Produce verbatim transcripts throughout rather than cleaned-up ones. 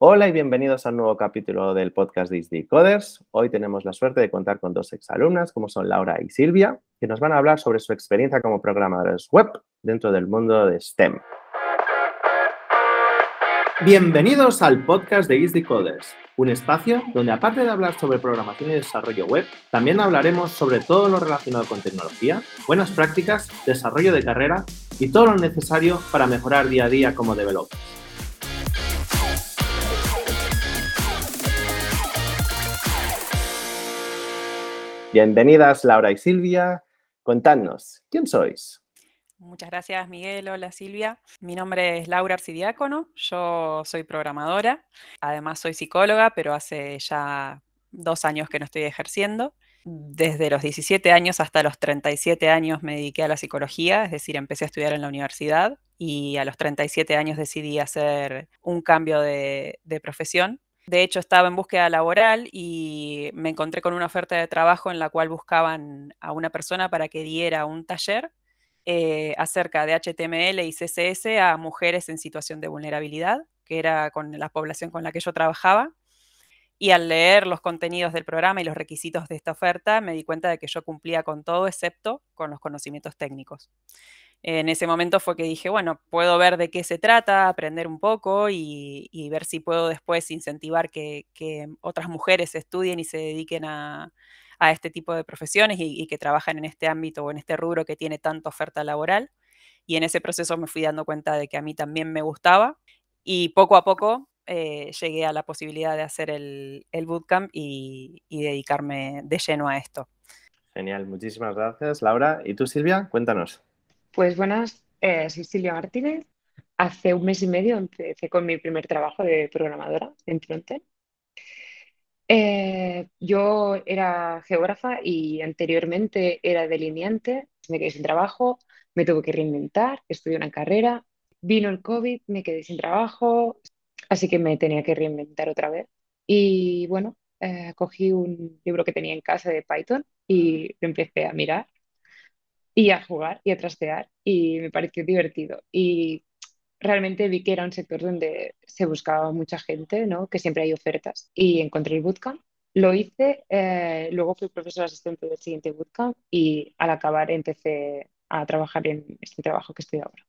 Hola y bienvenidos a un nuevo capítulo del podcast de I S D I Coders. Hoy tenemos la suerte de contar con dos exalumnas, como son Laura y Silvia, que nos van a hablar sobre su experiencia como programadores web dentro del mundo de STEM. Bienvenidos al podcast de I S D I Coders, un espacio donde, aparte de hablar sobre programación y desarrollo web, también hablaremos sobre todo lo relacionado con tecnología, buenas prácticas, desarrollo de carrera y todo lo necesario para mejorar día a día como developers. Bienvenidas, Laura y Silvia. Contadnos, ¿quién sois? Muchas gracias, Miguel. Hola, Silvia. Mi nombre es Laura Arcidiácono. Yo soy programadora. Además, soy psicóloga, pero hace ya dos años que no estoy ejerciendo. Desde los diecisiete años hasta los treinta y siete años me dediqué a la psicología, es decir, empecé a estudiar en la universidad y a los treinta y siete años decidí hacer un cambio de, de profesión. De hecho, estaba en búsqueda laboral y me encontré con una oferta de trabajo en la cual buscaban a una persona para que diera un taller eh, acerca de H T M L y C S S a mujeres en situación de vulnerabilidad, que era con la población con la que yo trabajaba. Y al leer los contenidos del programa y los requisitos de esta oferta, me di cuenta de que yo cumplía con todo, excepto con los conocimientos técnicos. En ese momento fue que dije, bueno, puedo ver de qué se trata, aprender un poco y, y ver si puedo después incentivar que, que otras mujeres estudien y se dediquen a, a este tipo de profesiones y, y que trabajan en este ámbito o en este rubro que tiene tanta oferta laboral. Y en ese proceso me fui dando cuenta de que a mí también me gustaba y poco a poco eh, llegué a la posibilidad de hacer el, el bootcamp y, y dedicarme de lleno a esto. Genial, muchísimas gracias, Laura. ¿Y tú, Silvia? Cuéntanos. Pues buenas, eh, soy Silvia Martínez. Hace un mes y medio empecé con mi primer trabajo de programadora en Frontend. Eh, yo era geógrafa y anteriormente era delineante. Me quedé sin trabajo, me tuve que reinventar, estudié una carrera. Vino el COVID, me quedé sin trabajo, así que me tenía que reinventar otra vez. Y bueno, eh, cogí un libro que tenía en casa de Python y lo empecé a mirar y a jugar y a trastear, y me pareció divertido. Y realmente vi que era un sector donde se buscaba mucha gente, ¿no? Que siempre hay ofertas. Y encontré el bootcamp, lo hice, eh, luego fui profesora asistente del siguiente bootcamp y al acabar empecé a trabajar en este trabajo que estoy ahora.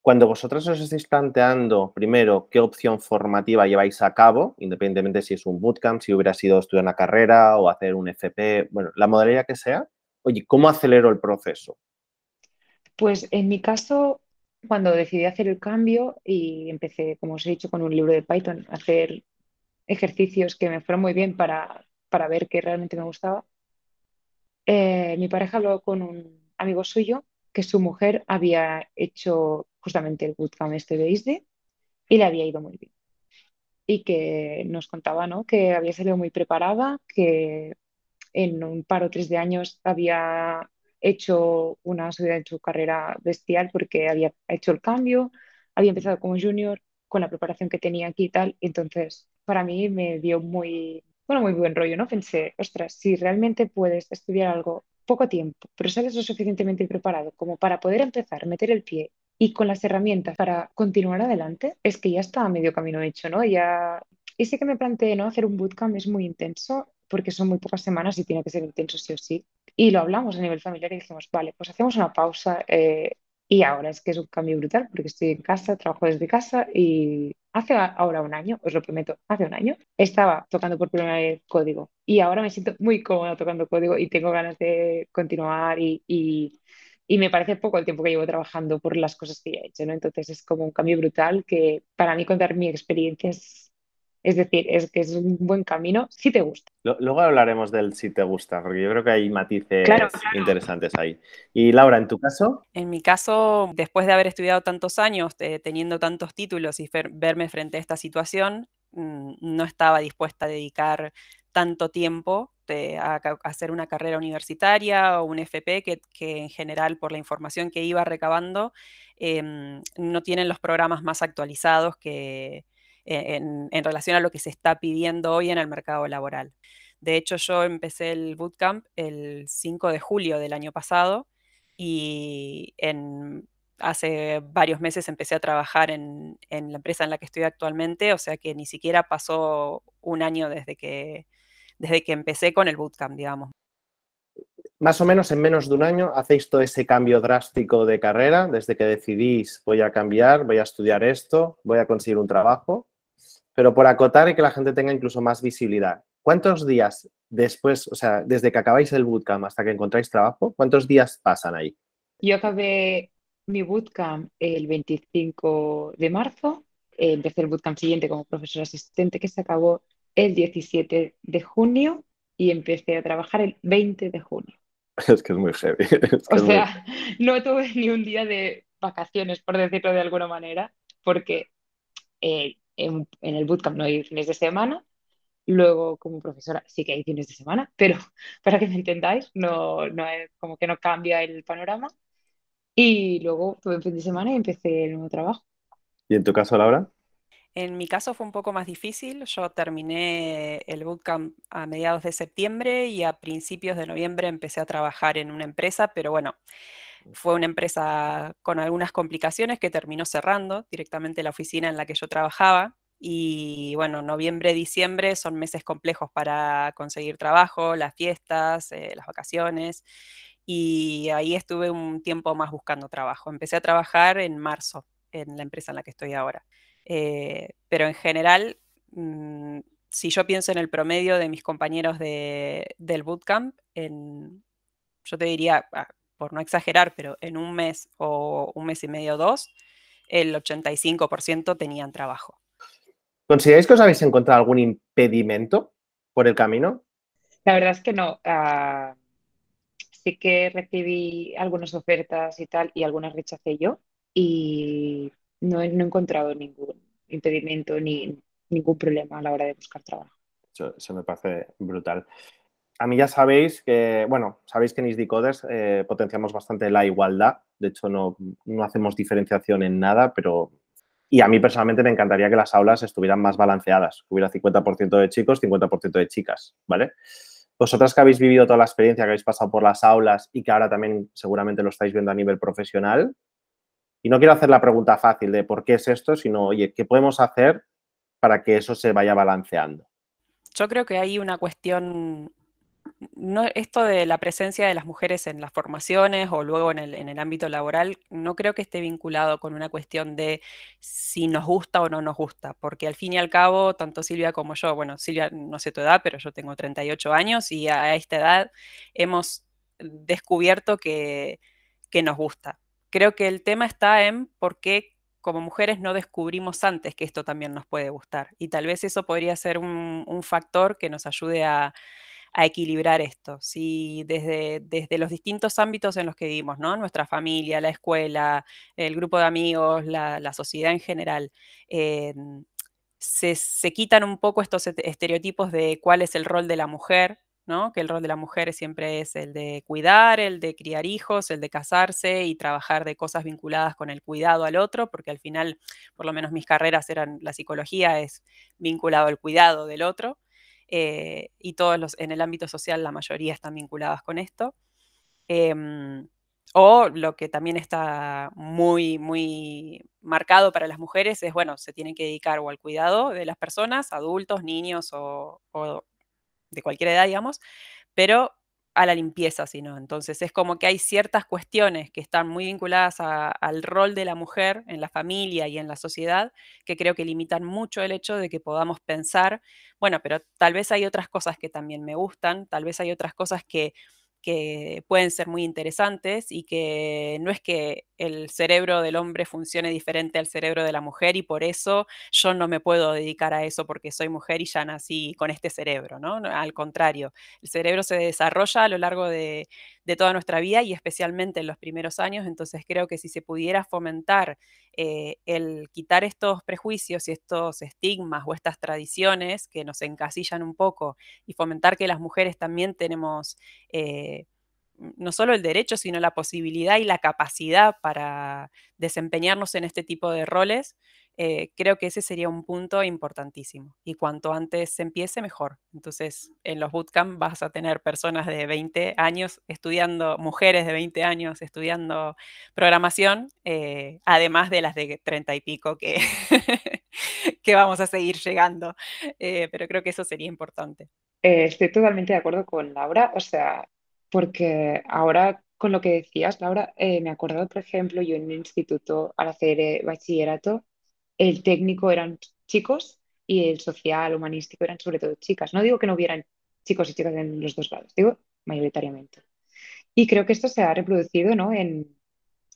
Cuando vosotras os estáis planteando, primero, qué opción formativa lleváis a cabo, independientemente si es un bootcamp, si hubiera sido estudiar una carrera o hacer un F P, bueno, la modalidad que sea, oye, ¿cómo acelero el proceso? Pues en mi caso, cuando decidí hacer el cambio y empecé, como os he dicho, con un libro de Python, a hacer ejercicios que me fueron muy bien para, para ver qué realmente me gustaba, eh, mi pareja habló con un amigo suyo que su mujer había hecho justamente el bootcamp este de I S D I y le había ido muy bien. Y que nos contaba, ¿no?, que había salido muy preparada, que en un par o tres de años había hecho una subida en su carrera bestial porque había hecho el cambio, había empezado como junior con la preparación que tenía aquí y tal. Entonces, para mí me dio muy, bueno, muy buen rollo, ¿no? Pensé, ostras, si realmente puedes estudiar algo poco tiempo, pero sales lo suficientemente preparado como para poder empezar, meter el pie y con las herramientas para continuar adelante, es que ya está a medio camino hecho, ¿no? Ya... Y sí que me planteé, ¿no? Hacer un bootcamp es muy intenso, porque son muy pocas semanas y tiene que ser intenso sí o sí. Y lo hablamos a nivel familiar y dijimos, vale, pues hacemos una pausa eh, y ahora es que es un cambio brutal porque estoy en casa, trabajo desde casa y hace ahora un año, os lo prometo, hace un año, estaba tocando por primera vez código y ahora me siento muy cómoda tocando código y tengo ganas de continuar y, y, y me parece poco el tiempo que llevo trabajando por las cosas que ya he hecho, ¿no? Entonces es como un cambio brutal que para mí contar mi experiencia es... Es decir, es que es un buen camino si te gusta. Luego hablaremos del si te gusta, porque yo creo que hay matices claro, claro. interesantes ahí. Y Laura, ¿en tu caso? En mi caso, después de haber estudiado tantos años, eh, teniendo tantos títulos y verme frente a esta situación, mmm, no estaba dispuesta a dedicar tanto tiempo de, a, a hacer una carrera universitaria o un F P, que, que en general, por la información que iba recabando, eh, no tienen los programas más actualizados que... En, en relación a lo que se está pidiendo hoy en el mercado laboral. De hecho, yo empecé el bootcamp el cinco de julio del año pasado y en hace varios meses empecé a trabajar en, en la empresa en la que estoy actualmente, o sea que ni siquiera pasó un año desde que, desde que empecé con el bootcamp, digamos. Más o menos en menos de un año hacéis todo ese cambio drástico de carrera, desde que decidís voy a cambiar, voy a estudiar esto, voy a conseguir un trabajo, pero por acotar y que la gente tenga incluso más visibilidad. ¿Cuántos días después, o sea, desde que acabáis el bootcamp hasta que encontráis trabajo, cuántos días pasan ahí? Yo acabé mi bootcamp el veinticinco de marzo, empecé el bootcamp siguiente como profesor asistente que se acabó el diecisiete de junio y empecé a trabajar el veinte de junio. Es que es muy heavy. Es que o sea, muy... no tuve ni un día de vacaciones, por decirlo de alguna manera, porque eh, en, en el bootcamp no hay fines de semana. Luego, como profesora, sí que hay fines de semana, pero para que me entendáis, no, no es como que no cambia el panorama. Y luego tuve un fin de semana y empecé el nuevo trabajo. ¿Y en tu caso, Laura? En mi caso fue un poco más difícil. Yo terminé el bootcamp a mediados de septiembre y a principios de noviembre empecé a trabajar en una empresa, pero bueno, fue una empresa con algunas complicaciones que terminó cerrando directamente la oficina en la que yo trabajaba. Y bueno, noviembre, diciembre son meses complejos para conseguir trabajo, las fiestas, eh, las vacaciones. Y ahí estuve un tiempo más buscando trabajo. Empecé a trabajar en marzo en la empresa en la que estoy ahora. Eh, pero en general, mmm, si yo pienso en el promedio de mis compañeros de, del bootcamp, en, yo te diría, ah, por no exagerar, pero en un mes o un mes y medio o dos, el ochenta y cinco por ciento tenían trabajo. ¿Consideráis que os habéis encontrado algún impedimento por el camino? La verdad es que no. Uh, sí que recibí algunas ofertas y tal, y algunas rechacé yo. Y no he, no he encontrado ningún impedimento ni ningún problema a la hora de buscar trabajo. Eso, eso me parece brutal. A mí ya sabéis que, bueno, sabéis que en I S D I Coders eh, potenciamos bastante la igualdad. De hecho, no, no hacemos diferenciación en nada, pero... Y a mí personalmente me encantaría que las aulas estuvieran más balanceadas, que hubiera cincuenta por ciento de chicos, cincuenta por ciento de chicas, ¿vale? Vosotras que habéis vivido toda la experiencia, que habéis pasado por las aulas y que ahora también seguramente lo estáis viendo a nivel profesional, y no quiero hacer la pregunta fácil de por qué es esto, sino, oye, ¿qué podemos hacer para que eso se vaya balanceando? Yo creo que hay una cuestión... No, esto de la presencia de las mujeres en las formaciones o luego en el, en el ámbito laboral, no creo que esté vinculado con una cuestión de si nos gusta o no nos gusta, porque al fin y al cabo, tanto Silvia como yo, bueno, Silvia no sé tu edad, pero yo tengo treinta y ocho años y a esta edad hemos descubierto que, que nos gusta. Creo que el tema está en por qué como mujeres no descubrimos antes que esto también nos puede gustar, y tal vez eso podría ser un, un factor que nos ayude a a equilibrar esto, si desde, desde los distintos ámbitos en los que vivimos, ¿no? Nuestra familia, la escuela, el grupo de amigos, la, la sociedad en general, eh, se, se quitan un poco estos estereotipos de cuál es el rol de la mujer, ¿no? Que el rol de la mujer siempre es el de cuidar, el de criar hijos, el de casarse y trabajar de cosas vinculadas con el cuidado al otro, porque al final, por lo menos mis carreras eran, la psicología es vinculado al cuidado del otro, Eh, y todos los, en el ámbito social la mayoría están vinculadas con esto. Eh, o lo que también está muy, muy marcado para las mujeres es, bueno, se tienen que dedicar o al cuidado de las personas, adultos, niños o, o de cualquier edad, digamos, pero a la limpieza, si no. Entonces es como que hay ciertas cuestiones que están muy vinculadas a, al rol de la mujer en la familia y en la sociedad, que creo que limitan mucho el hecho de que podamos pensar, bueno, pero tal vez hay otras cosas que también me gustan, tal vez hay otras cosas que, que pueden ser muy interesantes y que no es que el cerebro del hombre funcione diferente al cerebro de la mujer y por eso yo no me puedo dedicar a eso porque soy mujer y ya nací con este cerebro, ¿no? Al contrario, el cerebro se desarrolla a lo largo de, de toda nuestra vida y especialmente en los primeros años, entonces creo que si se pudiera fomentar eh, el quitar estos prejuicios y estos estigmas o estas tradiciones que nos encasillan un poco y fomentar que las mujeres también tenemos... Eh, no solo el derecho, sino la posibilidad y la capacidad para desempeñarnos en este tipo de roles, eh, creo que ese sería un punto importantísimo. Y cuanto antes se empiece, mejor. Entonces, en los bootcamp vas a tener personas de veinte años estudiando, mujeres de veinte años estudiando programación, eh, además de las de treinta y pico que, que vamos a seguir llegando. Eh, pero creo que eso sería importante. Eh, estoy totalmente de acuerdo con Laura, o sea, porque ahora con lo que decías, Laura, eh, me acordaba, por ejemplo, yo en mi instituto al hacer eh, bachillerato, el técnico eran chicos y el social, humanístico eran sobre todo chicas. No digo que no hubieran chicos y chicas en los dos grados, digo mayoritariamente. Y creo que esto se ha reproducido, ¿no? en,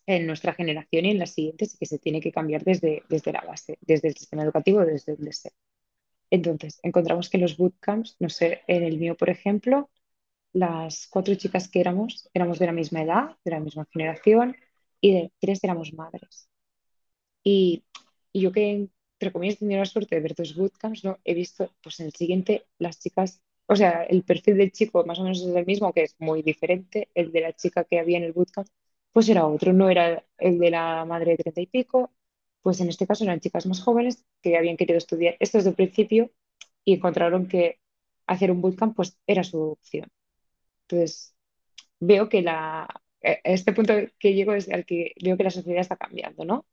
en nuestra generación y en las siguientes, y que se tiene que cambiar desde, desde la base, desde el sistema educativo, desde donde sea. Entonces, encontramos que los bootcamps, no sé, en el mío, por ejemplo, las cuatro chicas que éramos, éramos de la misma edad, de la misma generación, y de tres éramos madres. Y, y yo que, entre comillas, tenía la suerte de ver dos bootcamps, ¿no? He visto, pues en el siguiente, las chicas, o sea, el perfil del chico más o menos es el mismo, que es muy diferente, el de la chica que había en el bootcamp, pues era otro, no era el de la madre de treinta y pico, pues en este caso eran chicas más jóvenes que habían querido estudiar esto desde el principio y encontraron que hacer un bootcamp pues era su opción. Entonces, veo que la, este punto que llego es al que veo que la sociedad está cambiando, ¿no?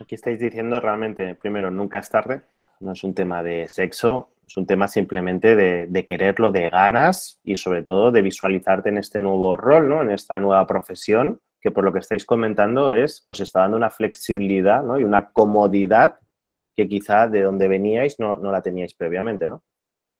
Aquí estáis diciendo realmente, primero, nunca es tarde, no es un tema de sexo, es un tema simplemente de, de quererlo, de ganas y sobre todo de visualizarte en este nuevo rol, ¿no? En esta nueva profesión, que por lo que estáis comentando es, os está dando una flexibilidad, ¿no? Y una comodidad que quizá de donde veníais no, no la teníais previamente, ¿no?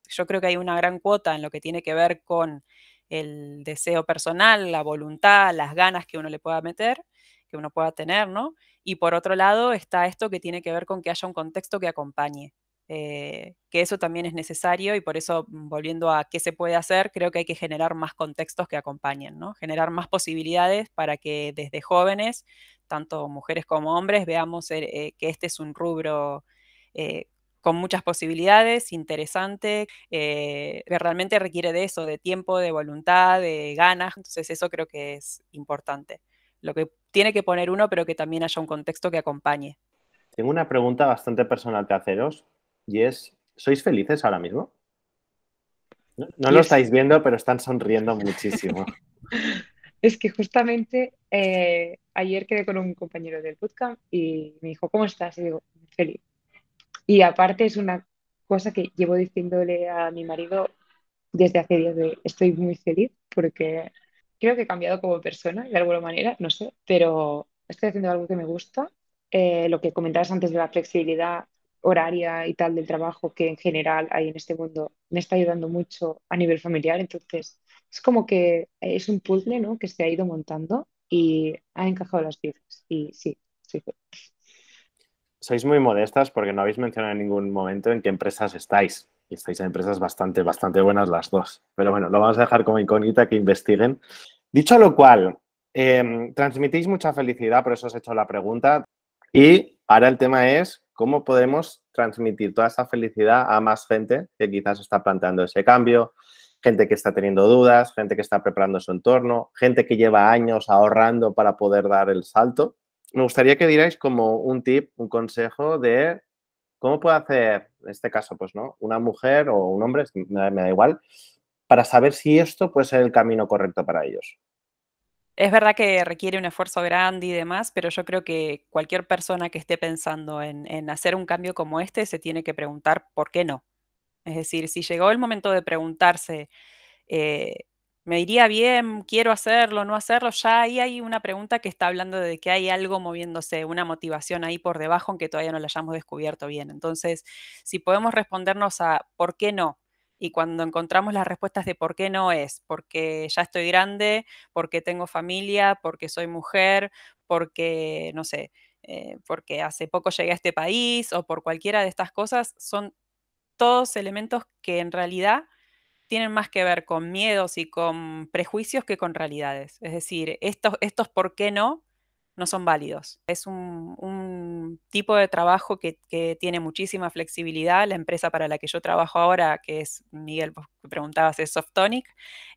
Yo creo que hay una gran cuota en lo que tiene que ver con el deseo personal, la voluntad, las ganas que uno le pueda meter, que uno pueda tener, ¿no? Y por otro lado está esto que tiene que ver con que haya un contexto que acompañe. Eh, que eso también es necesario y por eso, volviendo a qué se puede hacer, creo que hay que generar más contextos que acompañen, ¿no? Generar más posibilidades para que desde jóvenes, tanto mujeres como hombres, veamos eh, que este es un rubro eh, con muchas posibilidades, interesante, eh, realmente requiere de eso, de tiempo, de voluntad, de ganas, entonces eso creo que es importante. Lo que tiene que poner uno, pero que también haya un contexto que acompañe. Tengo una pregunta bastante personal que haceros. Y es, ¿sois felices ahora mismo? No, no lo estáis viendo, pero están sonriendo muchísimo. Es que justamente eh, ayer quedé con un compañero del bootcamp y me dijo, ¿cómo estás? Y digo, feliz. Y aparte es una cosa que llevo diciéndole a mi marido desde hace días, de estoy muy feliz porque creo que he cambiado como persona de alguna manera, no sé, pero estoy haciendo algo que me gusta. Eh, lo que comentabas antes de la flexibilidad horaria y tal del trabajo que en general hay en este mundo me está ayudando mucho a nivel familiar, entonces es como que es un puzzle, ¿no? Que se ha ido montando y ha encajado las piezas y sí, soy feliz. Sois muy modestas porque no habéis mencionado en ningún momento en qué empresas estáis y estáis en empresas bastante, bastante buenas las dos, pero bueno, lo vamos a dejar como incógnita que investiguen. Dicho lo cual, eh, transmitís mucha felicidad, por eso os he hecho la pregunta y ahora el tema es ¿cómo podemos transmitir toda esa felicidad a más gente que quizás está planteando ese cambio? Gente que está teniendo dudas, gente que está preparando su entorno, gente que lleva años ahorrando para poder dar el salto. Me gustaría que dierais como un tip, un consejo de cómo puede hacer, en este caso, pues no, una mujer o un hombre, me da igual, para saber si esto puede ser el camino correcto para ellos. Es verdad que requiere un esfuerzo grande y demás, pero yo creo que cualquier persona que esté pensando en, en hacer un cambio como este se tiene que preguntar por qué no. Es decir, si llegó el momento de preguntarse, eh, ¿me iría bien? ¿Quiero hacerlo? ¿No hacerlo? Ya ahí hay una pregunta que está hablando de que hay algo moviéndose, una motivación ahí por debajo, aunque todavía no la hayamos descubierto bien. Entonces, si podemos respondernos a ¿por qué no? Y cuando encontramos las respuestas de por qué no es, porque ya estoy grande, porque tengo familia, porque soy mujer, porque, no sé, eh, porque hace poco llegué a este país o por cualquiera de estas cosas, son todos elementos que en realidad tienen más que ver con miedos y con prejuicios que con realidades. Es decir, estos, estos por qué no no son válidos. Es un, un tipo de trabajo que, que tiene muchísima flexibilidad. La empresa para la que yo trabajo ahora, que es, Miguel, vos preguntabas, es Softonic,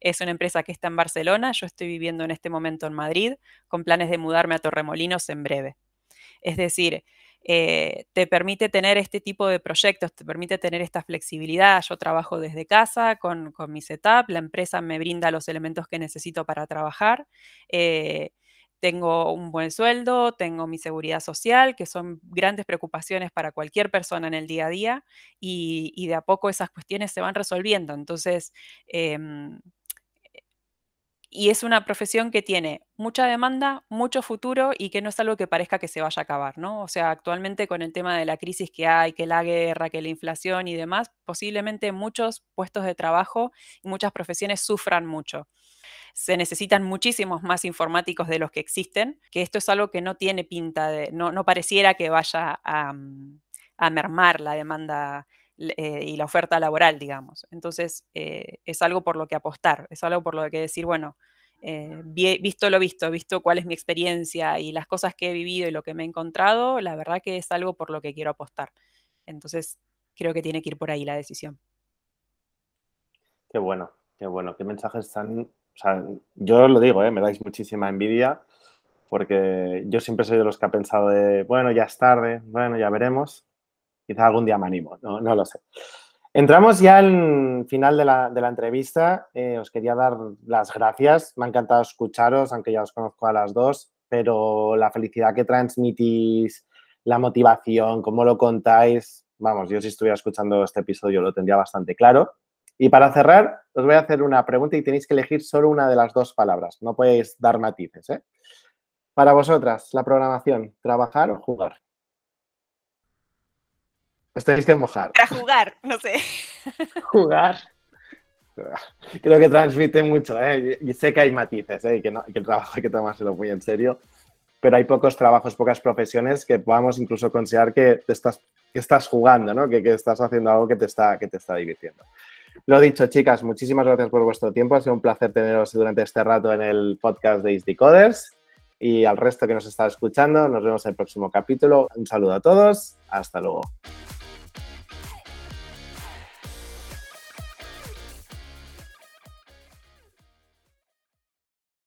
es una empresa que está en Barcelona. Yo estoy viviendo en este momento en Madrid, con planes de mudarme a Torremolinos en breve. Es decir, eh, te permite tener este tipo de proyectos, te permite tener esta flexibilidad. Yo trabajo desde casa con, con mi setup, la empresa me brinda los elementos que necesito para trabajar, eh, tengo un buen sueldo, tengo mi seguridad social, que son grandes preocupaciones para cualquier persona en el día a día, y, y de a poco esas cuestiones se van resolviendo. Entonces, eh, y es una profesión que tiene mucha demanda, mucho futuro, y que no es algo que parezca que se vaya a acabar, ¿no? O sea, actualmente con el tema de la crisis que hay, que la guerra, que la inflación y demás, posiblemente muchos puestos de trabajo y muchas profesiones sufran mucho. Se necesitan muchísimos más informáticos de los que existen, que esto es algo que no tiene pinta de, no, no pareciera que vaya a, a mermar la demanda eh, y la oferta laboral, digamos. Entonces, eh, es algo por lo que apostar, es algo por lo que decir, bueno, eh, vi, visto lo visto, visto cuál es mi experiencia y las cosas que he vivido y lo que me he encontrado, la verdad que es algo por lo que quiero apostar. Entonces, creo que tiene que ir por ahí la decisión. Qué bueno, qué bueno, qué mensajes tan... O sea, yo lo digo, ¿eh? Me dais muchísima envidia, porque yo siempre soy de los que ha pensado de, bueno, ya es tarde, bueno, ya veremos, quizá algún día me animo, no, no lo sé. Entramos ya al final de la, de la entrevista, eh, os quería dar las gracias, me ha encantado escucharos, aunque ya os conozco a las dos, pero la felicidad que transmitís, la motivación, cómo lo contáis, vamos, yo si estuviera escuchando este episodio lo tendría bastante claro. Y para cerrar, os voy a hacer una pregunta y tenéis que elegir solo una de las dos palabras. No podéis dar matices, ¿eh? Para vosotras, la programación, ¿trabajar o jugar? Os tenéis que mojar. Para jugar, no sé. Jugar. Creo que transmite mucho, ¿eh? Y sé que hay matices, ¿eh? Y que, no, que el trabajo hay que tomárselo muy en serio. Pero hay pocos trabajos, pocas profesiones que podamos incluso considerar que, te estás, que estás jugando, ¿no? Que, que estás haciendo algo que te está, que te está divirtiendo. Lo dicho, chicas, muchísimas gracias por vuestro tiempo. Ha sido un placer teneros durante este rato en el podcast de I S D I Coders. Y al resto que nos está escuchando, nos vemos en el próximo capítulo. Un saludo a todos. Hasta luego.